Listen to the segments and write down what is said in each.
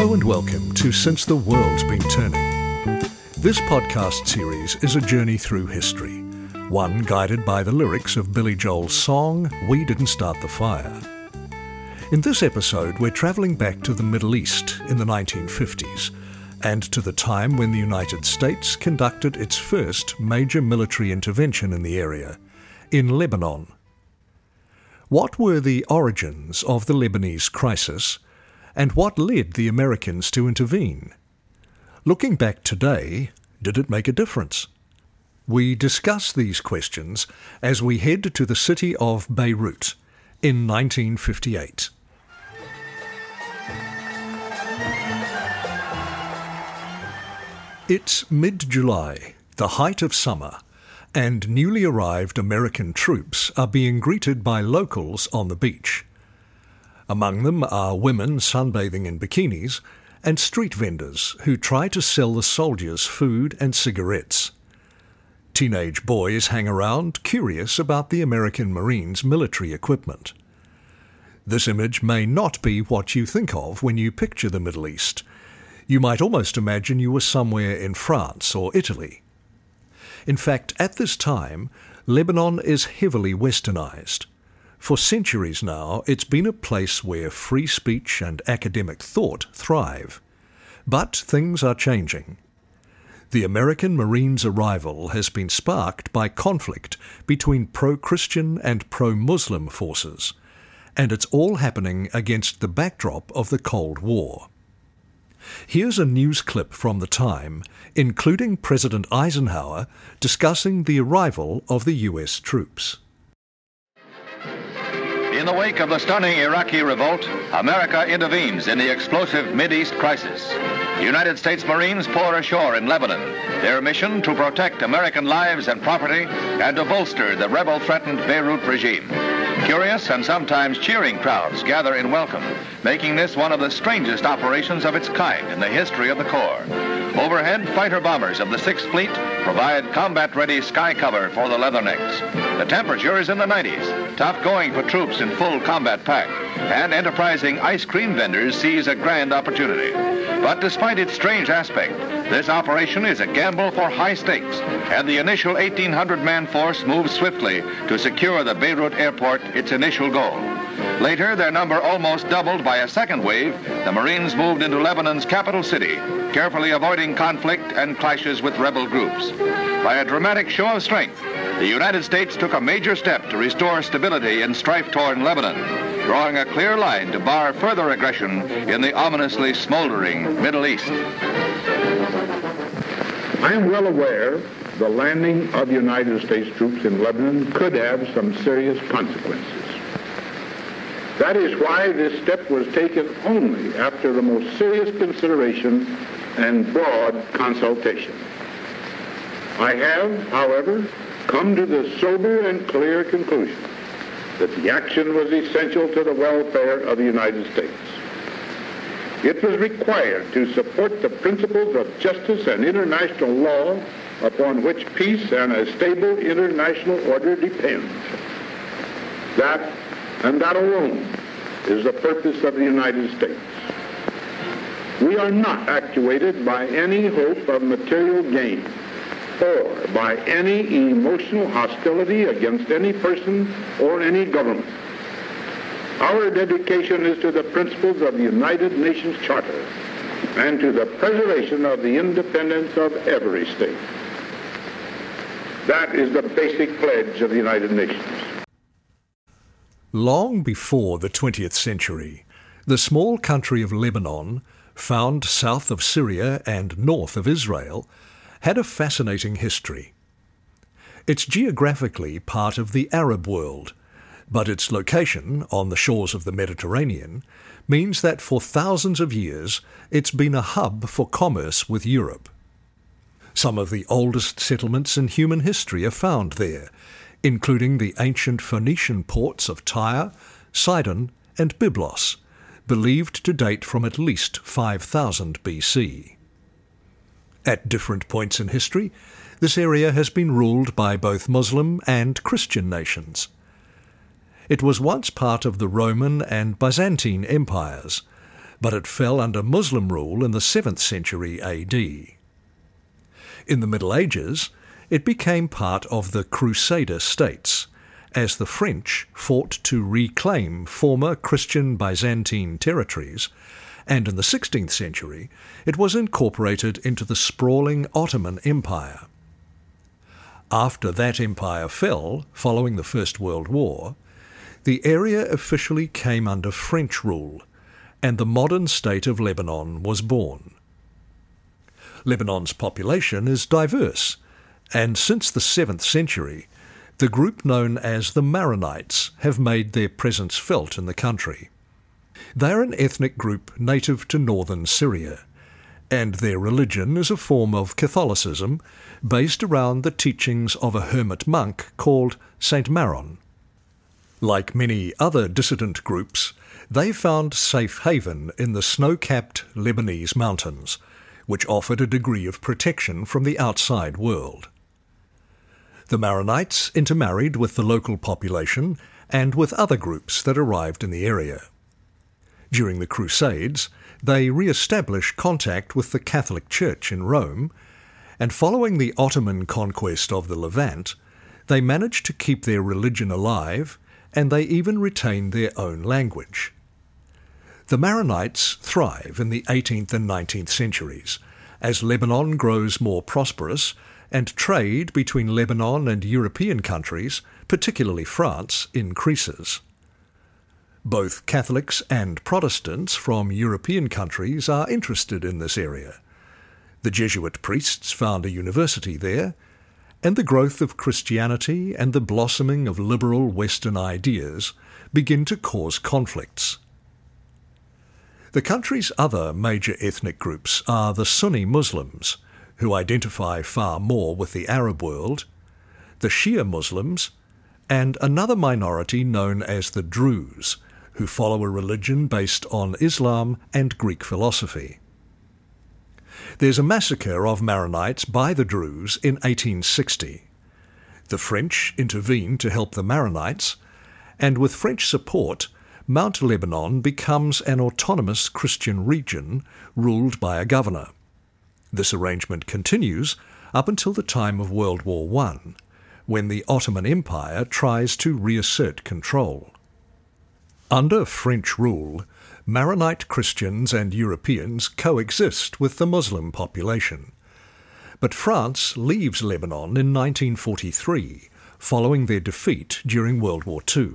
Hello and welcome to Since the World's Been Turning. This podcast series is a journey through history, one guided by the lyrics of Billy Joel's song, We Didn't Start the Fire. In this episode, we're travelling back to the Middle East in the 1950s and to the time when the United States conducted its first major military intervention in the area, in Lebanon. What were the origins of the Lebanese crisis, and what led the Americans to intervene? Looking back today, did it make a difference? We discuss these questions as we head to the city of Beirut in 1958. It's mid-July, the height of summer, and newly arrived American troops are being greeted by locals on the beach. Among them are women sunbathing in bikinis and street vendors who try to sell the soldiers food and cigarettes. Teenage boys hang around, curious about the American Marines' military equipment. This image may not be what you think of when you picture the Middle East. You might almost imagine you were somewhere in France or Italy. In fact, at this time, Lebanon is heavily westernized. For centuries now, it's been a place where free speech and academic thought thrive. But things are changing. The American Marines' arrival has been sparked by conflict between pro-Christian and pro-Muslim forces, and it's all happening against the backdrop of the Cold War. Here's a news clip from the time, including President Eisenhower discussing the arrival of the US troops. In the wake of the stunning Iraqi revolt, America intervenes in the explosive Mideast crisis. United States Marines pour ashore in Lebanon, their mission to protect American lives and property and to bolster the rebel-threatened Beirut regime. Curious and sometimes cheering crowds gather in welcome, making this one of the strangest operations of its kind in the history of the Corps. Overhead, fighter bombers of the 6th Fleet provide combat-ready sky cover for the Leathernecks. The temperature is in the 90s, tough going for troops in full combat pack, and enterprising ice cream vendors seize a grand opportunity. But despite its strange aspect, this operation is a gamble for high stakes, and the initial 1,800-man force moves swiftly to secure the Beirut airport, its initial goal. Later, their number almost doubled by a second wave. The Marines moved into Lebanon's capital city, carefully avoiding conflict and clashes with rebel groups. By a dramatic show of strength, the United States took a major step to restore stability in strife-torn Lebanon, drawing a clear line to bar further aggression in the ominously smoldering Middle East. I am well aware the landing of United States troops in Lebanon could have some serious consequences. That is why this step was taken only after the most serious consideration and broad consultation. I have, however, come to the sober and clear conclusion that the action was essential to the welfare of the United States. It was required to support the principles of justice and international law upon which peace and a stable international order depends. That and that alone is the purpose of the United States. We are not actuated by any hope of material gain or by any emotional hostility against any person or any government. Our dedication is to the principles of the United Nations Charter and to the preservation of the independence of every state. That is the basic pledge of the United Nations. Long before the 20th century, the small country of Lebanon, found south of Syria and north of Israel, had a fascinating history. It's geographically part of the Arab world, but its location, on the shores of the Mediterranean, means that for thousands of years it's been a hub for commerce with Europe. Some of the oldest settlements in human history are found there, including the ancient Phoenician ports of Tyre, Sidon, and Byblos, believed to date from at least 5000 BC. At different points in history, this area has been ruled by both Muslim and Christian nations. It was once part of the Roman and Byzantine empires, but it fell under Muslim rule in the 7th century AD. In the Middle Ages, it became part of the Crusader states, as the French fought to reclaim former Christian Byzantine territories, and in the 16th century it was incorporated into the sprawling Ottoman Empire. After that empire fell, following the First World War, the area officially came under French rule, and the modern state of Lebanon was born. Lebanon's population is diverse, and since the 7th century, the group known as the Maronites have made their presence felt in the country. They are an ethnic group native to northern Syria, and their religion is a form of Catholicism based around the teachings of a hermit monk called Saint Maron. Like many other dissident groups, they found safe haven in the snow-capped Lebanese mountains, which offered a degree of protection from the outside world. The Maronites intermarried with the local population and with other groups that arrived in the area. During the Crusades, they re-established contact with the Catholic Church in Rome, and following the Ottoman conquest of the Levant, they managed to keep their religion alive, and they even retained their own language. The Maronites thrive in the 18th and 19th centuries, as Lebanon grows more prosperous and trade between Lebanon and European countries, particularly France, increases. Both Catholics and Protestants from European countries are interested in this area. The Jesuit priests found a university there, and the growth of Christianity and the blossoming of liberal Western ideas begin to cause conflicts. The country's other major ethnic groups are the Sunni Muslims, who identify far more with the Arab world, the Shia Muslims, and another minority known as the Druze, who follow a religion based on Islam and Greek philosophy. There's a massacre of Maronites by the Druze in 1860. The French intervened to help the Maronites, and with French support, Mount Lebanon becomes an autonomous Christian region ruled by a governor. This arrangement continues up until the time of World War I, when the Ottoman Empire tries to reassert control. Under French rule, Maronite Christians and Europeans coexist with the Muslim population. But France leaves Lebanon in 1943, following their defeat during World War II.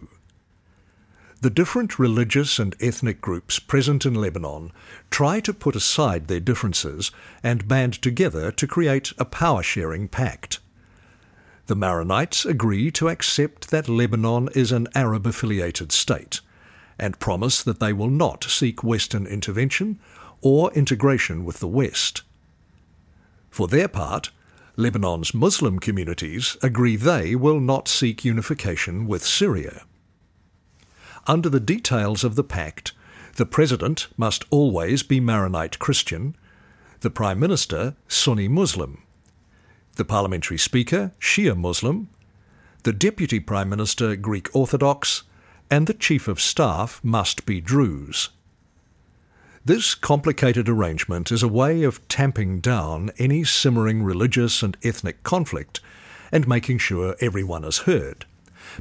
The different religious and ethnic groups present in Lebanon try to put aside their differences and band together to create a power-sharing pact. The Maronites agree to accept that Lebanon is an Arab-affiliated state, and promise that they will not seek Western intervention or integration with the West. For their part, Lebanon's Muslim communities agree they will not seek unification with Syria. Under the details of the pact, the president must always be Maronite Christian, the prime minister Sunni Muslim, the parliamentary speaker Shia Muslim, the deputy prime minister Greek Orthodox, and the chief of staff must be Druze. This complicated arrangement is a way of tamping down any simmering religious and ethnic conflict and making sure everyone is heard.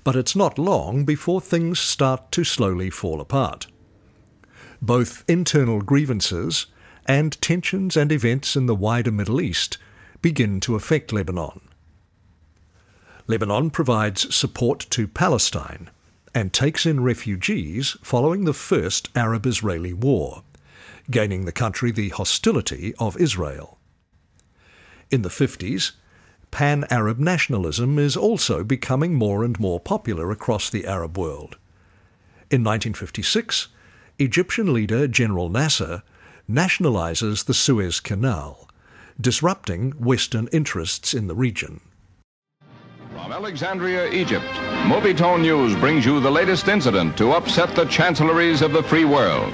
But it's not long before things start to slowly fall apart. Both internal grievances and tensions and events in the wider Middle East begin to affect Lebanon. Lebanon provides support to Palestine and takes in refugees following the First Arab-Israeli War, gaining the country the hostility of Israel. In the 50s, Pan-Arab nationalism is also becoming more and more popular across the Arab world. In 1956, Egyptian leader General Nasser nationalizes the Suez Canal, disrupting Western interests in the region. From Alexandria, Egypt, Movietone News brings you the latest incident to upset the chancelleries of the free world.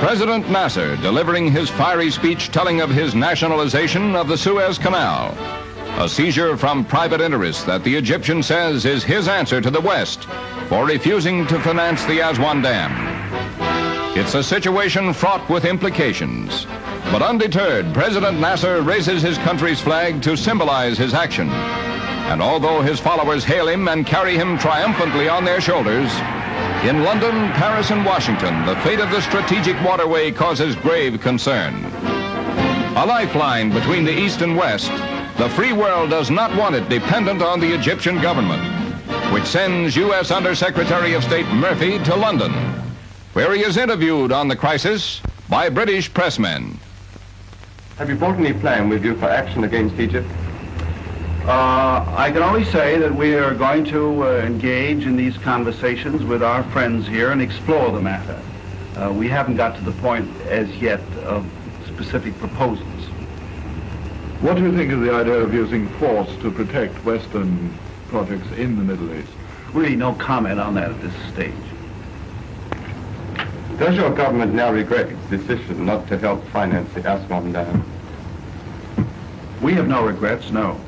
President Nasser delivering his fiery speech telling of his nationalization of the Suez Canal, a seizure from private interests that the Egyptian says is his answer to the West for refusing to finance the Aswan Dam. It's a situation fraught with implications. But undeterred, President Nasser raises his country's flag to symbolize his action. And although his followers hail him and carry him triumphantly on their shoulders, in London, Paris, and Washington, the fate of the strategic waterway causes grave concern. A lifeline between the East and West, the free world does not want it dependent on the Egyptian government, which sends U.S. Undersecretary of State Murphy to London, where he is interviewed on the crisis by British pressmen. Have you brought any plan with you for action against Egypt? I can only say that we are going to engage in these conversations with our friends here and explore the matter. We haven't got to the point as yet of specific proposals. What do you think of the idea of using force to protect Western projects in the Middle East? Really no comment on that at this stage. Does your government now regret its decision not to help finance the Aswan Dam? We have no regrets, no.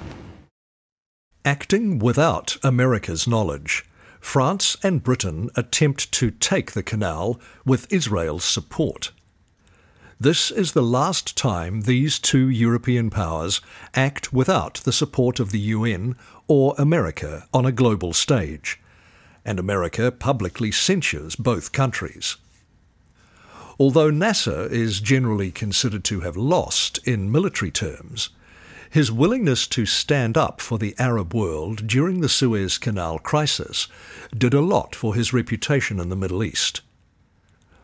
Acting without America's knowledge, France and Britain attempt to take the canal with Israel's support. This is the last time these two European powers act without the support of the UN or America on a global stage, and America publicly censures both countries. Although Nasser is generally considered to have lost in military terms, his willingness to stand up for the Arab world during the Suez Canal crisis did a lot for his reputation in the Middle East.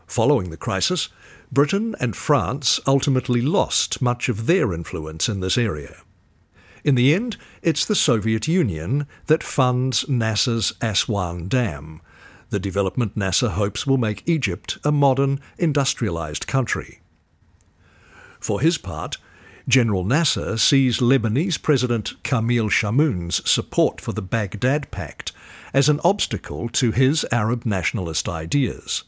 Following the crisis, Britain and France ultimately lost much of their influence in this area. In the end, it's the Soviet Union that funds Nasser's Aswan Dam, the development Nasser hopes will make Egypt a modern, industrialized country. For his part, General Nasser sees Lebanese President Kamel Shamoun's support for the Baghdad Pact as an obstacle to his Arab nationalist ideas.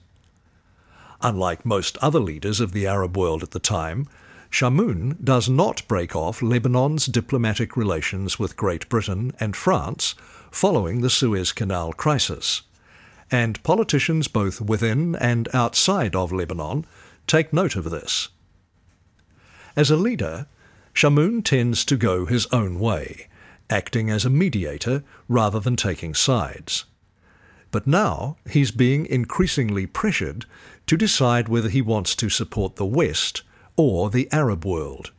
Unlike most other leaders of the Arab world at the time, Shamoun does not break off Lebanon's diplomatic relations with Great Britain and France following the Suez Canal crisis, and politicians both within and outside of Lebanon take note of this. As a leader, Shamoun tends to go his own way, acting as a mediator rather than taking sides. But now he's being increasingly pressured to decide whether he wants to support the West or the Arab world.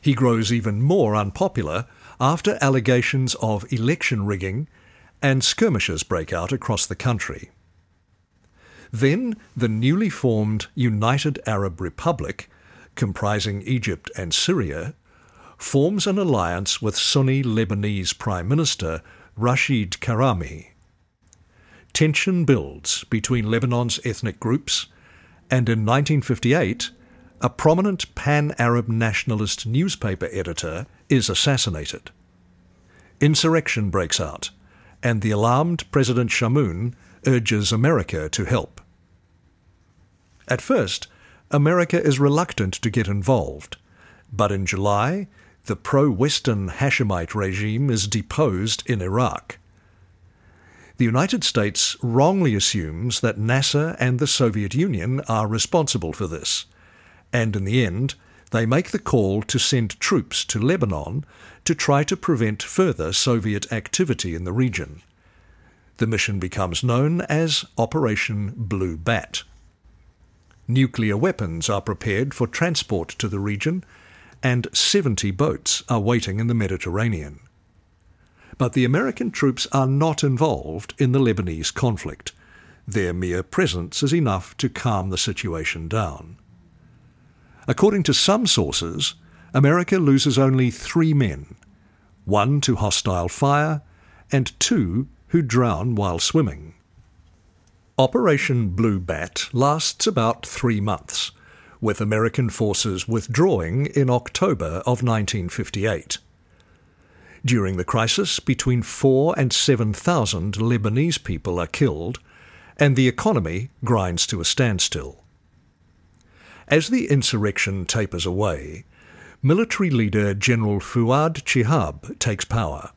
He grows even more unpopular after allegations of election rigging and skirmishes break out across the country. Then the newly formed United Arab Republic, comprising Egypt and Syria, forms an alliance with Sunni Lebanese Prime Minister Rashid Karami. Tension builds between Lebanon's ethnic groups, and in 1958, a prominent pan-Arab nationalist newspaper editor is assassinated. Insurrection breaks out, and the alarmed President Shamoun urges America to help. At first, America is reluctant to get involved, but in July, the pro-Western Hashemite regime is deposed in Iraq. The United States wrongly assumes that Nasser and the Soviet Union are responsible for this, and in the end, they make the call to send troops to Lebanon to try to prevent further Soviet activity in the region. The mission becomes known as Operation Blue Bat. Nuclear weapons are prepared for transport to the region, and 70 boats are waiting in the Mediterranean. But the American troops are not involved in the Lebanese conflict. Their mere presence is enough to calm the situation down. According to some sources, America loses only 3 men, 1 to hostile fire and 2 who drown while swimming. Operation Blue Bat lasts about 3 months, with American forces withdrawing in October of 1958. During the crisis, between 4,000 and 7,000 Lebanese people are killed, and the economy grinds to a standstill. As the insurrection tapers away, military leader General Fuad Chehab takes power.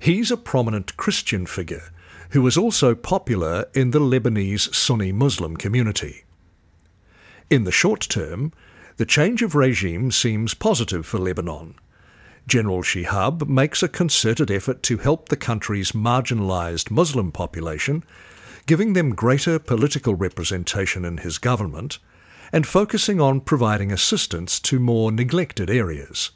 He's a prominent Christian figure who is also popular in the Lebanese Sunni Muslim community. In the short term, the change of regime seems positive for Lebanon. General Shihab makes a concerted effort to help the country's marginalised Muslim population, giving them greater political representation in his government and focusing on providing assistance to more neglected areas.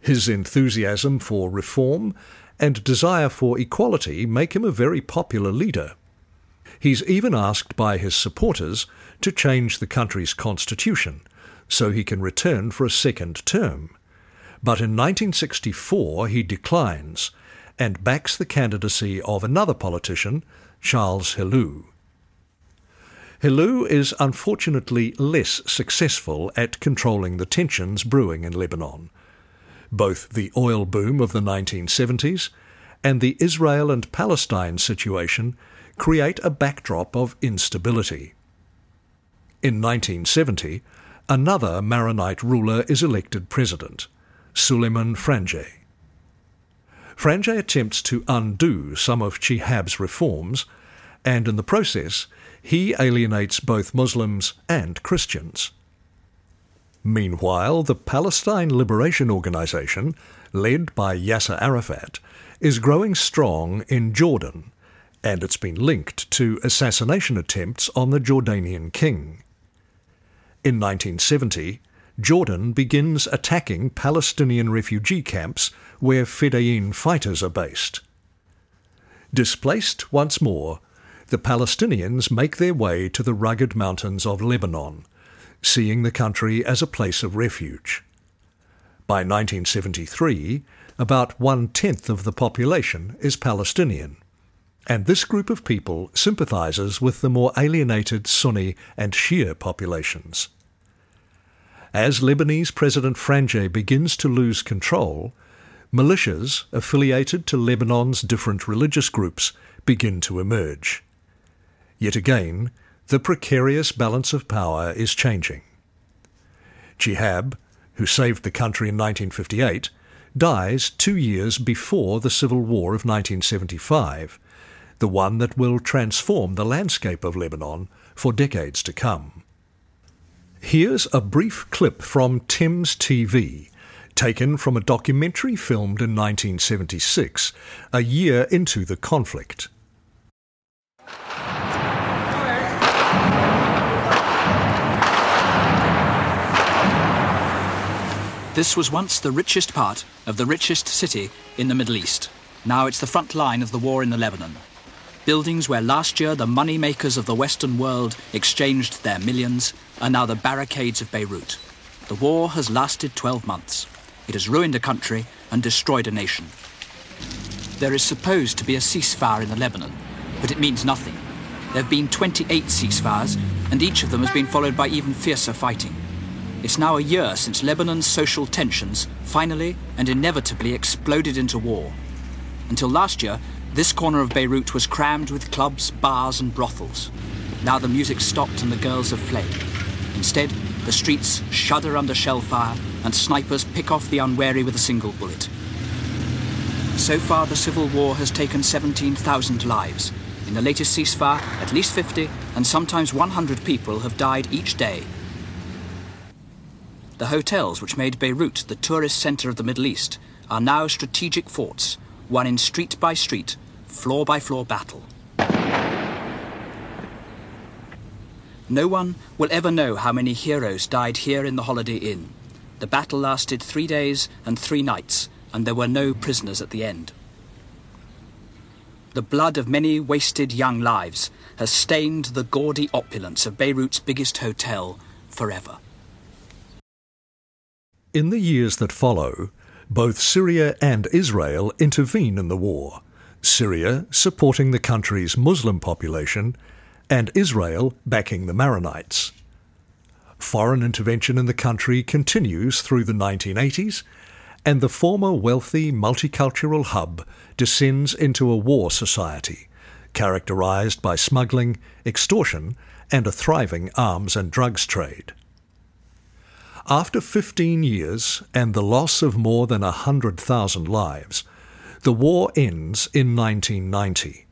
His enthusiasm for reform and desire for equality make him a very popular leader. He's even asked by his supporters to change the country's constitution so he can return for a second term. But in 1964 he declines and backs the candidacy of another politician, Charles Helou. Helou is unfortunately less successful at controlling the tensions brewing in Lebanon. Both the oil boom of the 1970s and the Israel and Palestine situation create a backdrop of instability. In 1970, another Maronite ruler is elected president, Suleiman Franjieh. Franjieh attempts to undo some of Chihab's reforms, and in the process, he alienates both Muslims and Christians. Meanwhile, the Palestine Liberation Organization, led by Yasser Arafat, is growing strong in Jordan, and it's been linked to assassination attempts on the Jordanian king. In 1970, Jordan begins attacking Palestinian refugee camps where fedayeen fighters are based. Displaced once more, the Palestinians make their way to the rugged mountains of Lebanon, seeing the country as a place of refuge. By 1973, about one-tenth of the population is Palestinian, and this group of people sympathises with the more alienated Sunni and Shia populations. As Lebanese President Franjieh begins to lose control, militias affiliated to Lebanon's different religious groups begin to emerge. Yet again, the precarious balance of power is changing. Chihab, who saved the country in 1958, dies 2 years before the civil war of 1975, the one that will transform the landscape of Lebanon for decades to come. Here's a brief clip from Thames TV, taken from a documentary filmed in 1976, a year into the conflict. This was once the richest part of the richest city in the Middle East. Now it's the front line of the war in the Lebanon. Buildings where last year the money makers of the Western world exchanged their millions are now the barricades of Beirut. The war has lasted 12 months. It has ruined a country and destroyed a nation. There is supposed to be a ceasefire in the Lebanon, but it means nothing. There have been 28 ceasefires, and each of them has been followed by even fiercer fighting. It's now a year since Lebanon's social tensions finally and inevitably exploded into war. Until last year, this corner of Beirut was crammed with clubs, bars and brothels. Now the music stopped and the girls have fled. Instead, the streets shudder under shell fire and snipers pick off the unwary with a single bullet. So far, the civil war has taken 17,000 lives. In the latest ceasefire, at least 50 and sometimes 100 people have died each day. The hotels which made Beirut the tourist centre of the Middle East are now strategic forts, one in street by street, floor-by-floor battle. No one will ever know how many heroes died here in the Holiday Inn. The battle lasted 3 days and 3 nights, and there were no prisoners at the end. The blood of many wasted young lives has stained the gaudy opulence of Beirut's biggest hotel forever. In the years that follow, both Syria and Israel intervene in the war, Syria supporting the country's Muslim population, and Israel backing the Maronites. Foreign intervention in the country continues through the 1980s, and the former wealthy multicultural hub descends into a war society, characterised by smuggling, extortion, and a thriving arms and drugs trade. After 15 years and the loss of more than 100,000 lives, the war ends in 1990.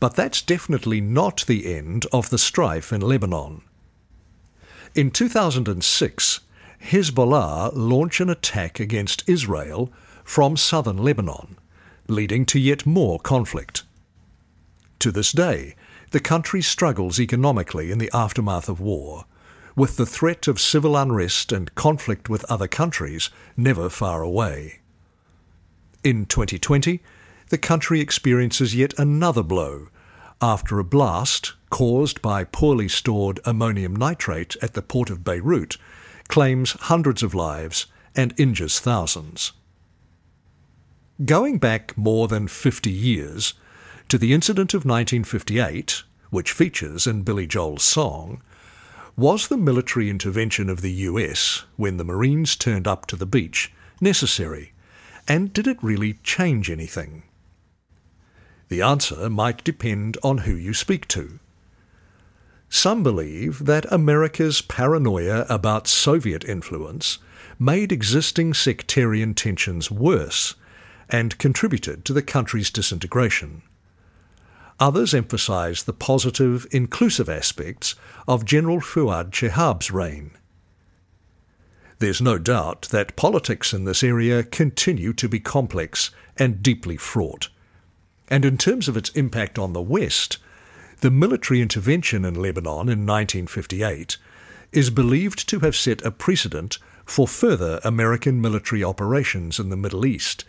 But that's definitely not the end of the strife in Lebanon. In 2006, Hezbollah launched an attack against Israel from southern Lebanon, leading to yet more conflict. To this day, the country struggles economically in the aftermath of war, with the threat of civil unrest and conflict with other countries never far away. In 2020, the country experiences yet another blow after a blast caused by poorly stored ammonium nitrate at the port of Beirut claims hundreds of lives and injures thousands. Going back more than 50 years to the incident of 1958, which features in Billy Joel's song, was the military intervention of the US when the Marines turned up to the beach necessary, and did it really change anything? The answer might depend on who you speak to. Some believe that America's paranoia about Soviet influence made existing sectarian tensions worse and contributed to the country's disintegration. Others emphasise the positive, inclusive aspects of General Fuad Chehab's reign. There's no doubt that politics in this area continue to be complex and deeply fraught. And in terms of its impact on the West, the military intervention in Lebanon in 1958 is believed to have set a precedent for further American military operations in the Middle East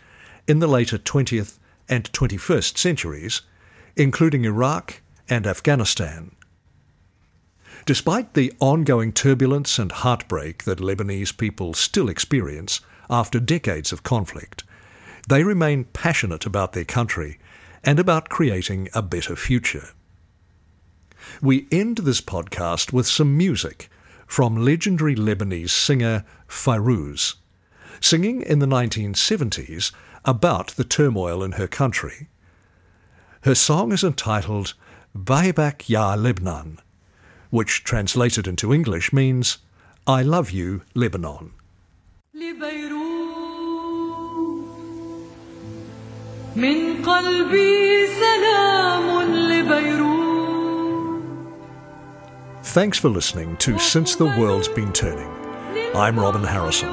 in the later 20th and 21st centuries, including Iraq and Afghanistan. Despite the ongoing turbulence and heartbreak that Lebanese people still experience after decades of conflict, they remain passionate about their country and about creating a better future. We end this podcast with some music from legendary Lebanese singer Fairuz, singing in the 1970s about the turmoil in her country. Her song is entitled Baybak Ya Lebanon, which translated into English means I love you, Lebanon. من قلبي سلام لبيروت. Thanks for listening to Since the World's Been Turning. I'm Robin Harrison.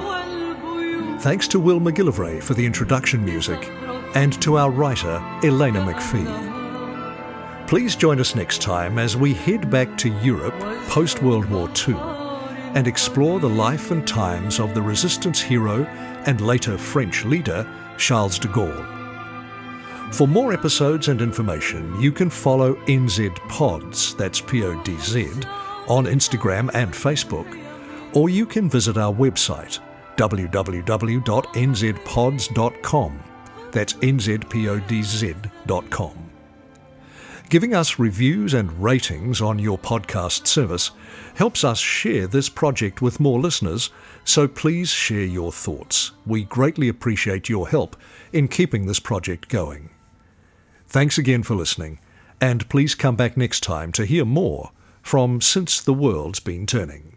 Thanks to Will McGillivray for the introduction music and to our writer Elena McPhee. Please join us next time as we head back to Europe post-World War II and explore the life and times of the resistance hero and later French leader Charles de Gaulle. For more episodes and information, you can follow NZ Pods, that's P-O-D-Z, on Instagram and Facebook, or you can visit our website, www.nzpods.com, that's nzpods.com. Giving us reviews and ratings on your podcast service helps us share this project with more listeners, so please share your thoughts. We greatly appreciate your help in keeping this project going. Thanks again for listening, and please come back next time to hear more from Since the World's Been Turning.